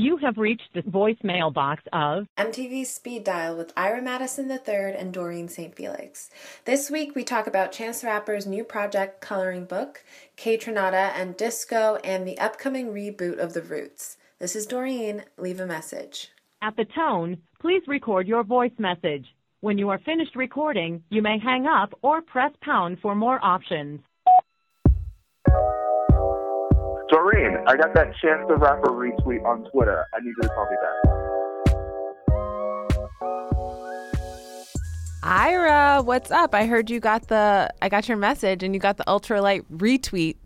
You have reached the voicemail box of MTV Speed Dial with Ira Madison III and Doreen St. Félix. This week we talk about Chance the Rapper's new project Coloring Book, Kaytranada and Disco, and the upcoming reboot of The Roots. This is Doreen. Leave a message. At the tone, please record your voice message. When you are finished recording, you may hang up or press pound for more options. Doreen, I got that Chance the Rapper retweet on Twitter. I need you to call me back. Ira, what's up? I heard you got I got your message and you got the Ultra Light retweet.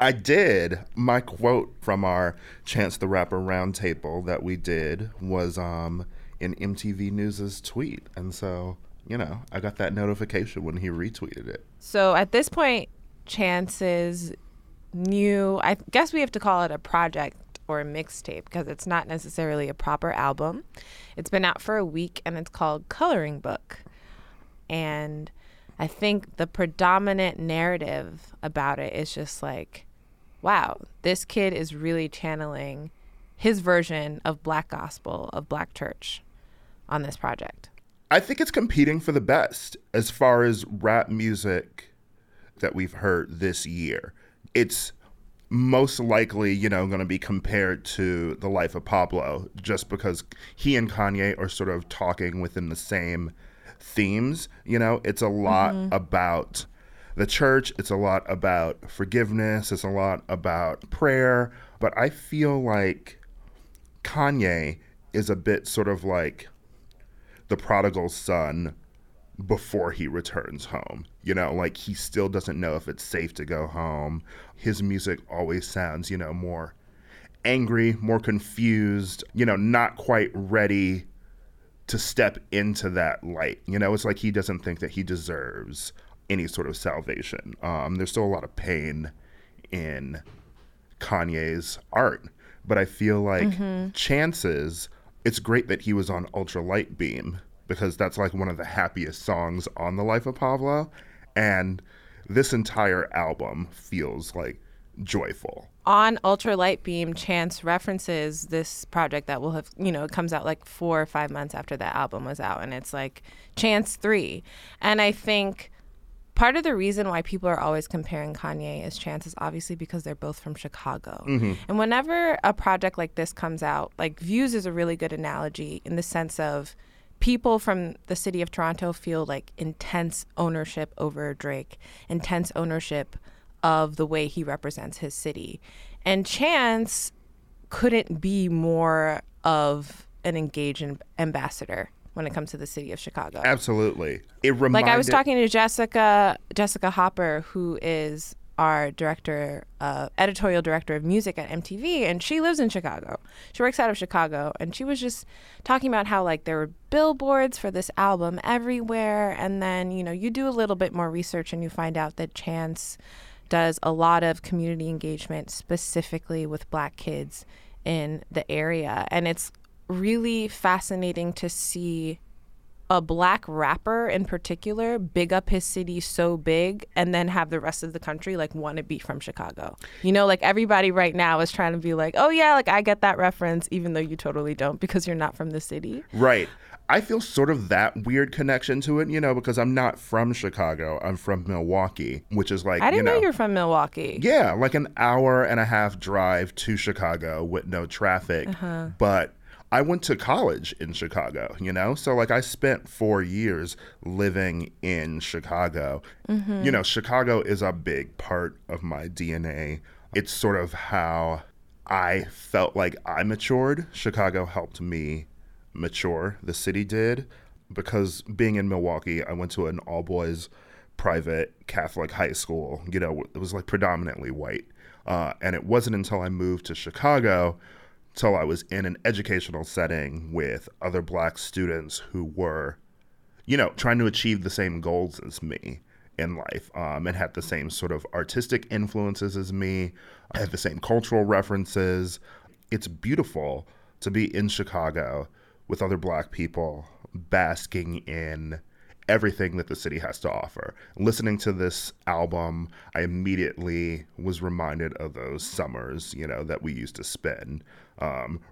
I did. My quote from our Chance the Rapper roundtable that we did was in MTV News' tweet. And so, you know, I got that notification when he retweeted it. So at this point, Chance's new, I guess we have to call it a project or a mixtape because it's not necessarily a proper album. It's been out for a week and it's called Coloring Book. And I think the predominant narrative about it is just like, wow, this kid is really channeling his version of Black gospel, of Black church on this project. I think it's competing for the best as far as rap music that we've heard this year. It's most likely, you know, going to be compared to The Life of Pablo just because he and Kanye are sort of talking within the same themes. You know, it's a lot about the church. It's a lot about forgiveness. It's a lot about prayer. But I feel like Kanye is a bit sort of like the prodigal son before he returns home. You know, like he still doesn't know if it's safe to go home. His music always sounds, you know, more angry, more confused, you know, not quite ready to step into that light. You know, it's like he doesn't think that he deserves any sort of salvation. There's still a lot of pain in Kanye's art, but I feel like Chance's, it's great that he was on Ultra Light Beam, because that's like one of the happiest songs on The Life of Pablo. And this entire album feels like joyful. On Ultra Light Beam, Chance references this project that will have, you know, it comes out like 4 or 5 months after the album was out. And it's like Chance 3. And I think part of the reason why people are always comparing Kanye as Chance is obviously because they're both from Chicago. And whenever a project like this comes out, like Views is a really good analogy in the sense of people from the city of Toronto feel like intense ownership over Drake, intense ownership of the way he represents his city. And Chance couldn't be more of an engaged ambassador when it comes to the city of Chicago. Absolutely. It reminded... Like I was talking to Jessica Hopper, who is our director, editorial director of music at MTV, and she lives in Chicago. She works out of Chicago, and she was just talking about how like there were billboards for this album everywhere, and then, you know, you do a little bit more research and you find out that Chance does a lot of community engagement specifically with Black kids in the area. And it's really fascinating to see a Black rapper in particular big up his city so big and then have the rest of the country like want to be from Chicago. You know, like everybody right now is trying to be like, oh yeah, like I get that reference, even though you totally don't because you're not from the city. Right. I feel sort of that weird connection to it, you know, because I'm not from Chicago. I'm from Milwaukee, which is like, I didn't know you're from Milwaukee. Yeah, like an hour and a half drive to Chicago with no traffic. But I went to college in Chicago, you know? So, like, I spent 4 years living in Chicago. You know, Chicago is a big part of my DNA. It's sort of how I felt like I matured. Chicago helped me mature. The city did. Because being in Milwaukee, I went to an all-boys private Catholic high school. You know, it was, like, predominantly white. And it wasn't until I moved to Chicago till I was in an educational setting with other Black students who were, you know, trying to achieve the same goals as me in life, and had the same sort of artistic influences as me, had the same cultural references. It's beautiful to be in Chicago with other Black people basking in everything that the city has to offer. Listening to this album, I immediately was reminded of those summers, you know, that we used to spend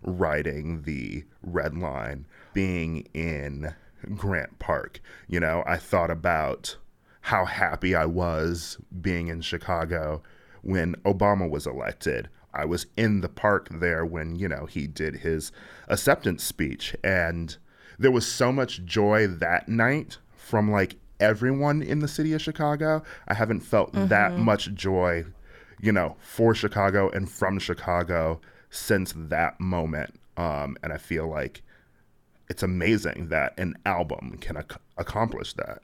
riding the Red Line, being in Grant Park. You know, I thought about how happy I was being in Chicago when Obama was elected. I was in the park there when, you know, he did his acceptance speech, and there was so much joy that night from, like, everyone in the city of Chicago. I haven't felt that much joy, you know, for Chicago and from Chicago since that moment. And I feel like it's amazing that an album can accomplish that.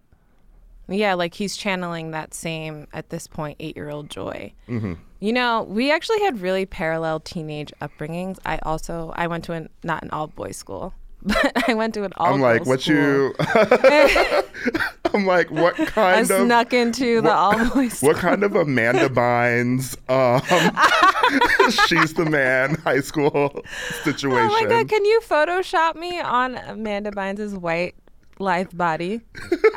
Yeah, like, he's channeling that same, at this point, 8-year-old joy. Mm-hmm. You know, we actually had really parallel teenage upbringings. I went to not an all-boys school, but I went to an all-girls school. I'm like, I'm like, what kind of... I snuck into the all-boys school. What kind of Amanda Bynes, she's the man high school situation? Oh, my God. Can you Photoshop me on Amanda Bynes' white live body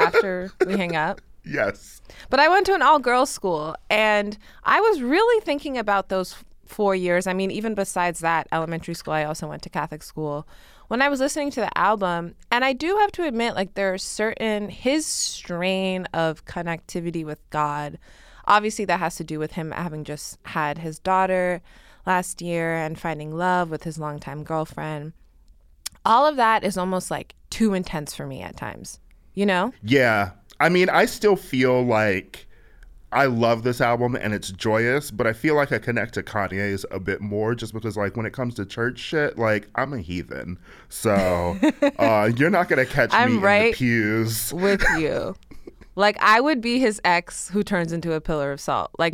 after we hang up? Yes. But I went to an all-girls school, and I was really thinking about those 4 years. I mean, even besides that, elementary school, I also went to Catholic school. When I was listening to the album, and I do have to admit, like, there are his strain of connectivity with God. Obviously, that has to do with him having just had his daughter last year and finding love with his longtime girlfriend. All of that is almost, like, too intense for me at times, you know? Yeah. I mean, I still feel like I love this album and it's joyous, but I feel like I connect to Kanye's a bit more just because, like, when it comes to church shit, like, I'm a heathen. So you're not going to catch me right in the pews. With you. Like, I would be his ex who turns into a pillar of salt. Like,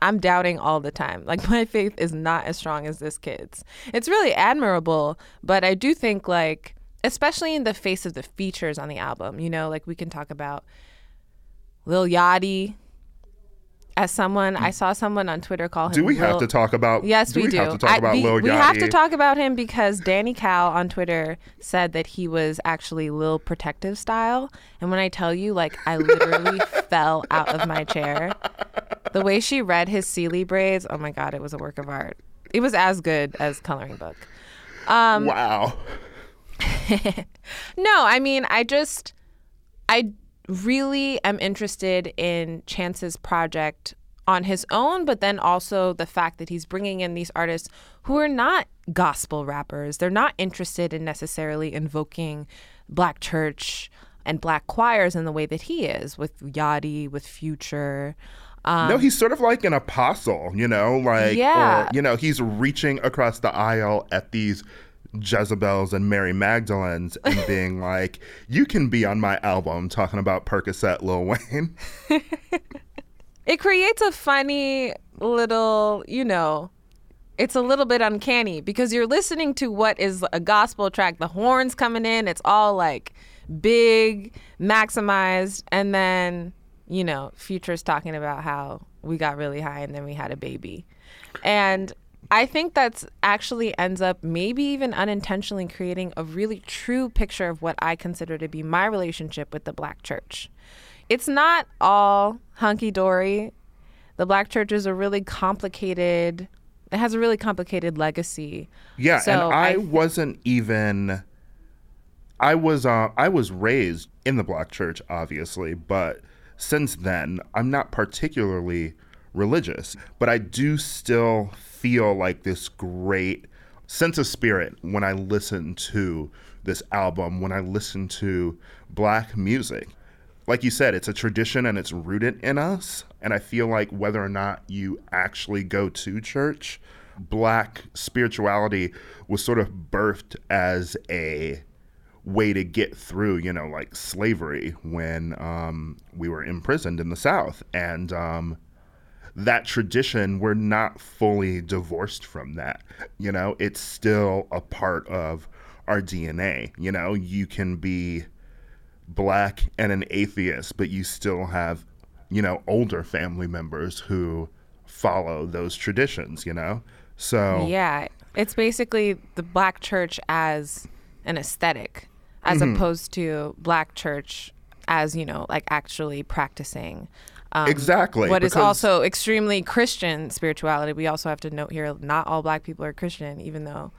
I'm doubting all the time. Like, my faith is not as strong as this kid's. It's really admirable, but I do think, like, especially in the face of the features on the album, you know, like, we can talk about Lil Yachty as someone. I saw someone on Twitter call him. Do we have to talk about? Yes, we do. Have to talk about Lil Yachty? We have to talk about him because Danny Cow on Twitter said that he was actually Lil Protective Style. And when I tell you, like, I literally fell out of my chair. The way she read his Sealy braids, oh my God, it was a work of art. It was as good as Coloring Book. Wow. No, I mean, I really am interested in Chance's project on his own, but then also the fact that he's bringing in these artists who are not gospel rappers. They're not interested in necessarily invoking Black church and Black choirs in the way that he is with Yachty, with Future. No, he's sort of like an apostle, you know, like, yeah. Or, you know, he's reaching across the aisle at these Jezebels and Mary Magdalene's and being like, you can be on my album talking about Percocet, Lil Wayne. It creates a funny little, you know, it's a little bit uncanny because you're listening to what is a gospel track. The horns coming in, it's all like big, maximized. And then, you know, Future's talking about how we got really high and then we had a baby. And I think that's actually ends up maybe even unintentionally creating a really true picture of what I consider to be my relationship with the Black church. It's not all hunky-dory. The Black church is it has a really complicated legacy. Yeah, so and I wasn't even, I was raised in the Black church, obviously, but since then, I'm not particularly religious, but I do still feel like this great sense of spirit when I listen to this album, when I listen to Black music. Like you said, it's a tradition and it's rooted in us. And I feel like whether or not you actually go to church, Black spirituality was sort of birthed as a way to get through, you know, like slavery when we were imprisoned in the South. And that tradition, we're not fully divorced from that. You know, it's still a part of our DNA. You know, you can be Black and an atheist, but you still have, you know, older family members who follow those traditions, you know? So yeah, it's basically the Black church as an aesthetic as opposed to Black church as, you know, like actually practicing. Exactly. What is also extremely Christian spirituality. We also have to note here, not all Black people are Christian, even though,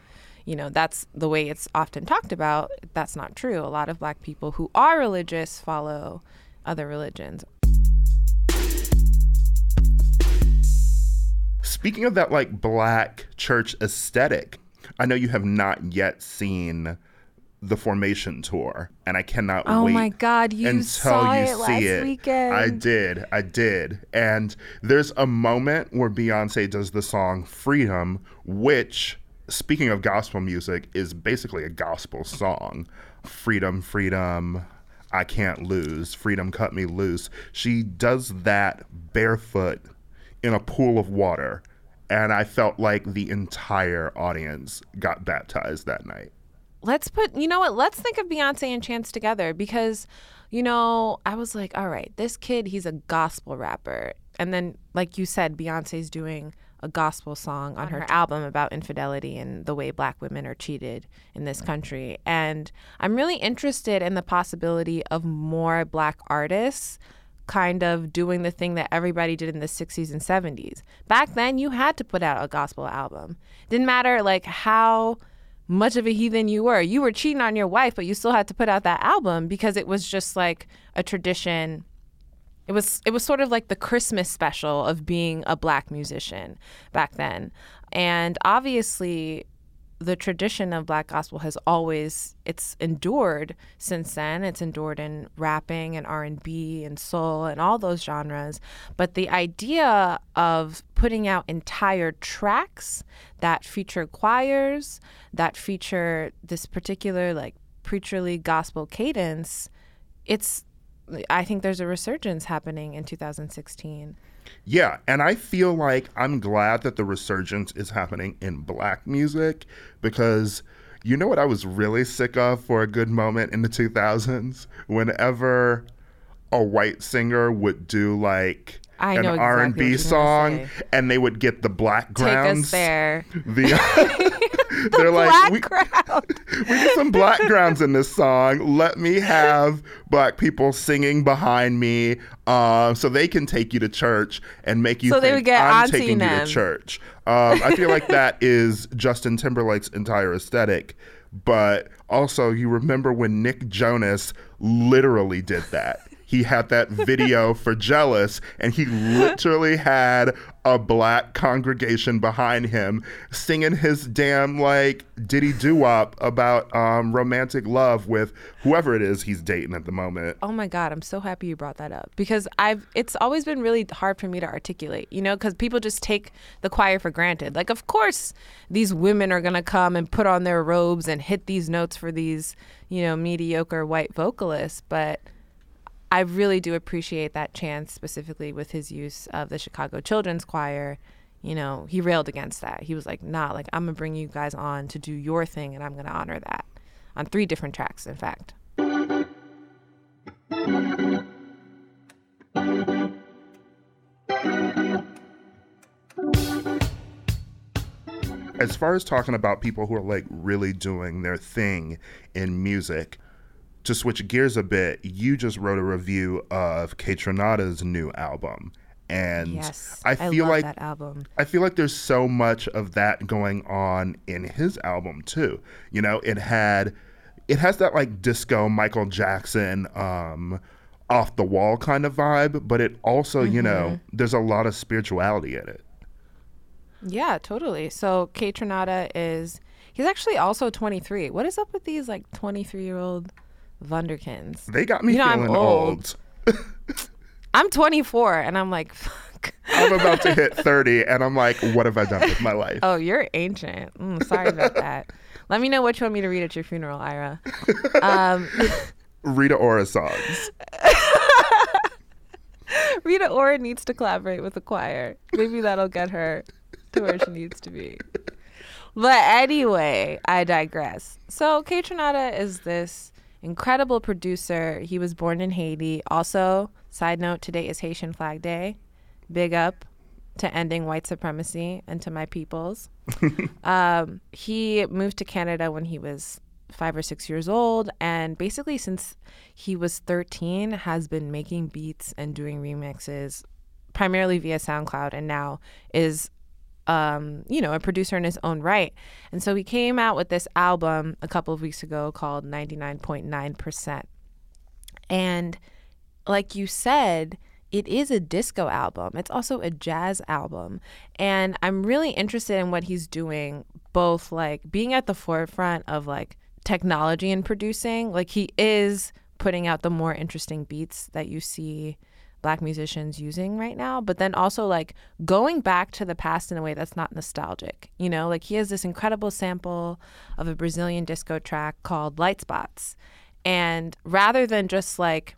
you know, that's the way it's often talked about. That's not true. A lot of Black people who are religious follow other religions. Speaking of that, like, Black church aesthetic, I know you have not yet seen the Formation tour, and I cannot wait. Oh my God, you saw it last weekend. I did. And there's a moment where Beyonce does the song Freedom, which, speaking of gospel music, is basically a gospel song. Freedom, freedom, I can't lose. Freedom, cut me loose. She does that barefoot in a pool of water, and I felt like the entire audience got baptized that night. Let's think of Beyonce and Chance together, because, you know, I was like, all right, this kid, he's a gospel rapper. And then, like you said, Beyonce's doing a gospel song on her album about infidelity and the way Black women are cheated in this country. And I'm really interested in the possibility of more Black artists kind of doing the thing that everybody did in the 60s and 70s. Back then, you had to put out a gospel album. Didn't matter, like, how much of a heathen you were. You were cheating on your wife, but you still had to put out that album because it was just like a tradition. It was sort of like the Christmas special of being a Black musician back then. And obviously, the tradition of Black gospel has always, it's endured since then. It's endured in rapping and R&B and soul and all those genres. But the idea of putting out entire tracks that feature choirs, that feature this particular like preacherly gospel cadence, I think there's a resurgence happening in 2016. Yeah, and I feel like I'm glad that the resurgence is happening in Black music, because you know what I was really sick of for a good moment in the 2000s? Whenever a white singer would do like an R&B song and they would get the Black grounds. Take us there. They're like, we need some Black grounds in this song. Let me have Black people singing behind me so they can take you to church and make you think I'm taking you to church. I feel like that is Justin Timberlake's entire aesthetic. But also, you remember when Nick Jonas literally did that. He had that video for Jealous, and he literally had a Black congregation behind him singing his damn, like, diddy doo-wop about romantic love with whoever it is he's dating at the moment. Oh, my God. I'm so happy you brought that up, because it's always been really hard for me to articulate, you know, because people just take the choir for granted. Like, of course, these women are going to come and put on their robes and hit these notes for these, you know, mediocre white vocalists, but I really do appreciate that Chance, specifically with his use of the Chicago Children's Choir, you know, he railed against that. He was like, nah, like, I'm going to bring you guys on to do your thing, and I'm going to honor that on 3 different tracks, in fact. As far as talking about people who are, like, really doing their thing in music, to switch gears a bit, you just wrote a review of Kaytranada's new album. And yes, I love that album. I feel like there's so much of that going on in his album too. You know, it has that like disco Michael Jackson off the wall kind of vibe, but it also, you know, there's a lot of spirituality in it. Yeah, totally. So Kaytranada he's actually also 23. What is up with these like 23-year-old Wunderkins? They got me feeling I'm old. I'm 24 and I'm like, fuck. I'm about to hit 30 and I'm like, what have I done with my life? Oh, you're ancient. Sorry about that. Let me know what you want me to read at your funeral, Ira. Rita Ora songs. Rita Ora needs to collaborate with the choir. Maybe that'll get her to where she needs to be. But anyway, I digress. So Kaytranada is this incredible producer. He was born in Haiti. Also, side note, today is Haitian Flag Day. Big up to ending white supremacy and to my peoples. He moved to Canada when he was 5 or 6 years old, and basically since he was 13 has been making beats and doing remixes primarily via SoundCloud, and now is a producer in his own right. And so he came out with this album a couple of weeks ago called 99.9%. And like you said, it is a disco album. It's also a jazz album. And I'm really interested in what he's doing, both like being at the forefront of like technology and producing. Like he is putting out the more interesting beats that you see Black musicians using right now, but then also like going back to the past in a way that's not nostalgic. You know, like he has this incredible sample of a Brazilian disco track called Light Spots. And rather than just like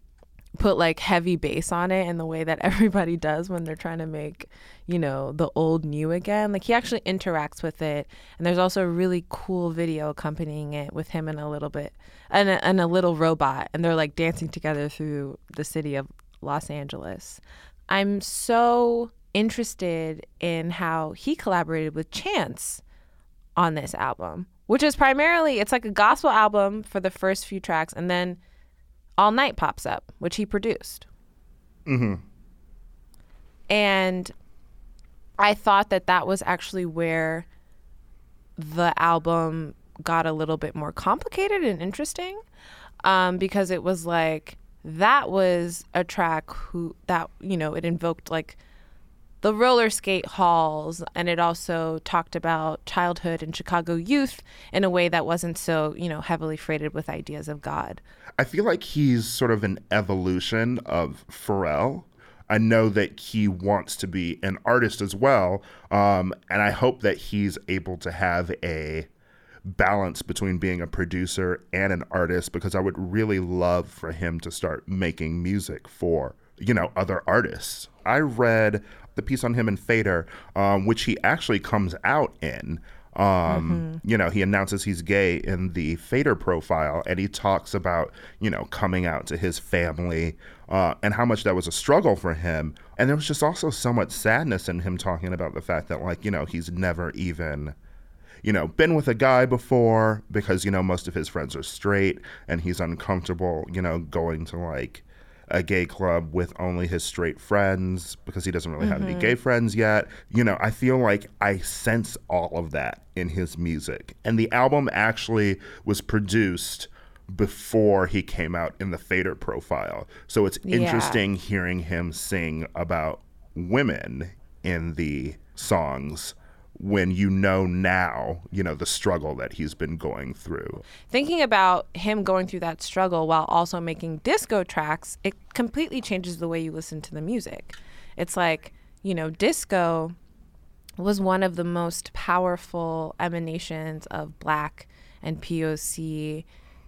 put like heavy bass on it in the way that everybody does when they're trying to make, you know, the old new again, like he actually interacts with it. And there's also a really cool video accompanying it with him and a little robot. And they're like dancing together through the city of Los Angeles. I'm so interested in how he collaborated with Chance on this album, which is primarily, it's like a gospel album for the first few tracks, and then All Night pops up, which he produced. Mm-hmm. And I thought that that was actually where the album got a little bit more complicated and interesting, because it was like, that was a track it invoked like the roller skate halls, and it also talked about childhood and Chicago youth in a way that wasn't so, you know, heavily freighted with ideas of God. I feel like he's sort of an evolution of Pharrell. I know that he wants to be an artist as well, and I hope that he's able to have a balance between being a producer and an artist, because I would really love for him to start making music for, you know, other artists. I read the piece on him in Fader, which he actually comes out in. You know, he announces he's gay in the Fader profile, and he talks about, you know, coming out to his family and how much that was a struggle for him. And there was just also so much sadness in him talking about the fact that, like, you know, he's never even, you know, been with a guy before, because, you know, most of his friends are straight, and he's uncomfortable, you know, going to like a gay club with only his straight friends because he doesn't really have any gay friends yet. You know, I feel like I sense all of that in his music. And the album actually was produced before he came out in the Fader profile. So it's interesting hearing him sing about women in the songs, when you know now, you know, the struggle that he's been going through. Thinking about him going through that struggle while also making disco tracks, it completely changes the way you listen to the music. It's like, you know, disco was one of the most powerful emanations of Black and POC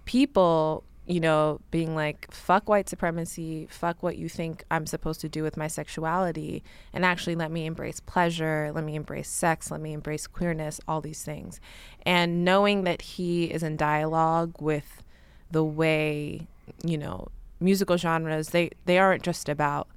people, you know, being like, fuck white supremacy, fuck what you think I'm supposed to do with my sexuality, and actually let me embrace pleasure, let me embrace sex, let me embrace queerness, all these things. And knowing that he is in dialogue with the way, you know, musical genres, they aren't just about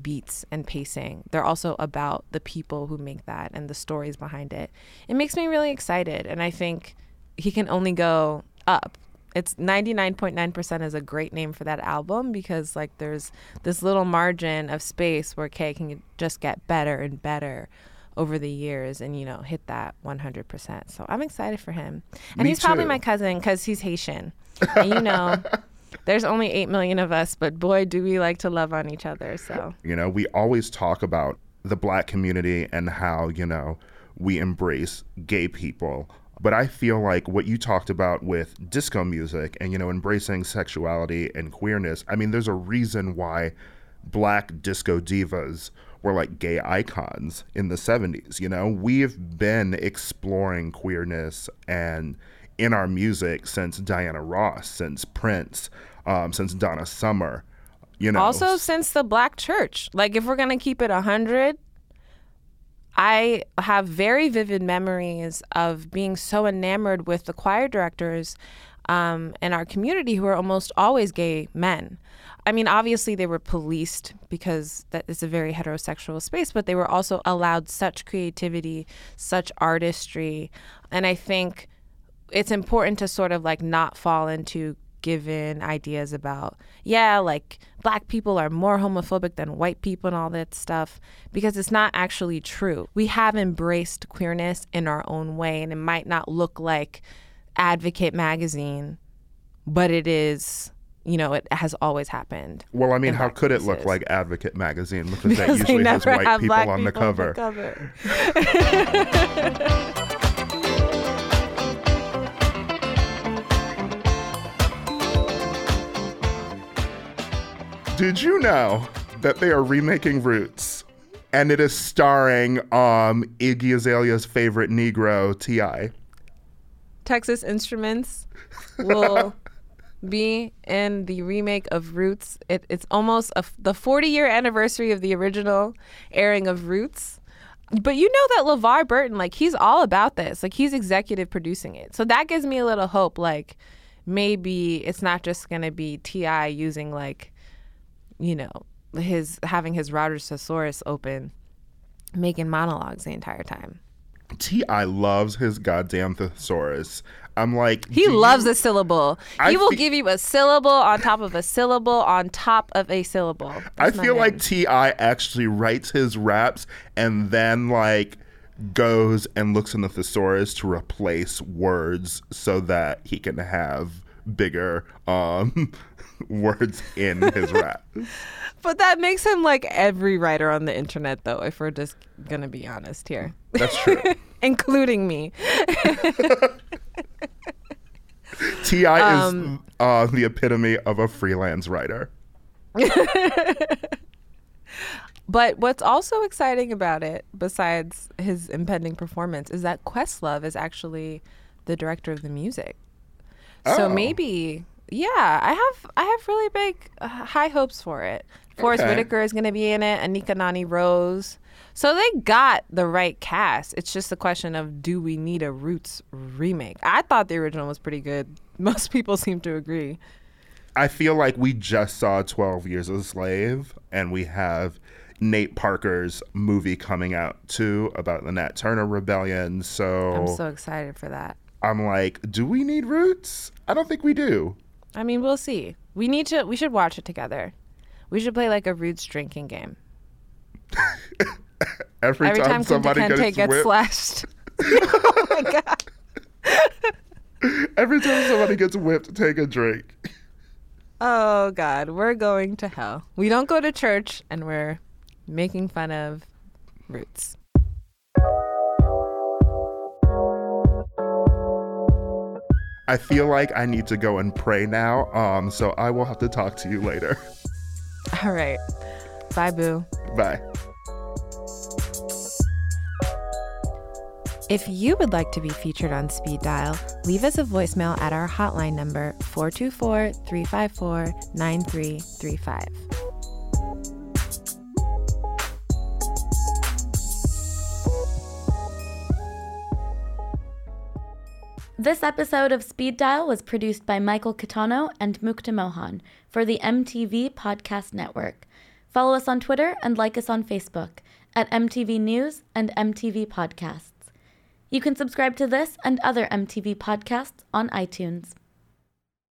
beats and pacing. They're also about the people who make that and the stories behind it. It makes me really excited, and I think he can only go up. It's 99.9% is a great name for that album, because like there's this little margin of space where Kay can just get better and better over the years and, you know, hit that 100%. So I'm excited for him. And he's probably my cousin because he's Haitian. And, you know, there's only 8 million of us, but boy, do we like to love on each other. So, you know, we always talk about the Black community and how, you know, we embrace gay people. But I feel like what you talked about with disco music and, you know, embracing sexuality and queerness, I mean, there's a reason why Black disco divas were like gay icons in the 70s, you know? We've been exploring queerness and in our music since Diana Ross, since Prince, since Donna Summer, you know. Also since the Black church. Like, if we're going to keep it 100, I have very vivid memories of being so enamored with the choir directors in our community, who are almost always gay men. I mean, obviously they were policed because that is a very heterosexual space, but they were also allowed such creativity, such artistry. And I think it's important to sort of like not fall into given ideas about, yeah, like black people are more homophobic than white people and all that stuff, because it's not actually true. We have embraced queerness in our own way, and it might not look like Advocate Magazine, but it is, you know, it has always happened. Well, I mean, how could it look like Advocate Magazine? Because that usually has white people on the cover. Did you know that they are remaking Roots? And it is starring Iggy Azalea's favorite Negro, T.I. Texas Instruments will be in the remake of Roots. It's almost the 40-year anniversary of the original airing of Roots. But you know that LeVar Burton, like, he's all about this. Like, he's executive producing it. So that gives me a little hope, like, maybe it's not just going to be T.I. using, like, you know, having his Rogers Thesaurus open, making monologues the entire time. T.I. loves his goddamn thesaurus. I'm like, he loves a syllable. He will give you a syllable on top of a syllable on top of a syllable. That's I feel like T.I. actually writes his raps and then like goes and looks in the thesaurus to replace words so that he can have bigger words in his rap. But that makes him like every writer on the internet, though, if we're just gonna be honest here. That's true. Including me. T.I. is the epitome of a freelance writer. But what's also exciting about it, besides his impending performance, is that Questlove is actually the director of the music. Oh. So maybe, yeah, I have really big high hopes for it. Forest Whitaker is going to be in it, Anika Noni Rose. So they got the right cast. It's just a question of, do we need a Roots remake? I thought the original was pretty good. Most people seem to agree. I feel like we just saw 12 Years a Slave, and we have Nate Parker's movie coming out, too, about the Nat Turner Rebellion. So I'm so excited for that. I'm like, do we need Roots? I don't think we do. I mean, we'll see. We should watch it together. We should play like a Roots drinking game. Every time somebody gets slashed. Oh my God. Every time somebody gets whipped, take a drink. Oh God, we're going to hell. We don't go to church, and we're making fun of Roots. I feel like I need to go and pray now, so I will have to talk to you later. All right. Bye, boo. Bye. If you would like to be featured on Speed Dial, leave us a voicemail at our hotline number, 424-354-9335. This episode of Speed Dial was produced by Michael Catano and Mukta Mohan for the MTV Podcast Network. Follow us on Twitter and like us on Facebook at MTV News and MTV Podcasts. You can subscribe to this and other MTV podcasts on iTunes.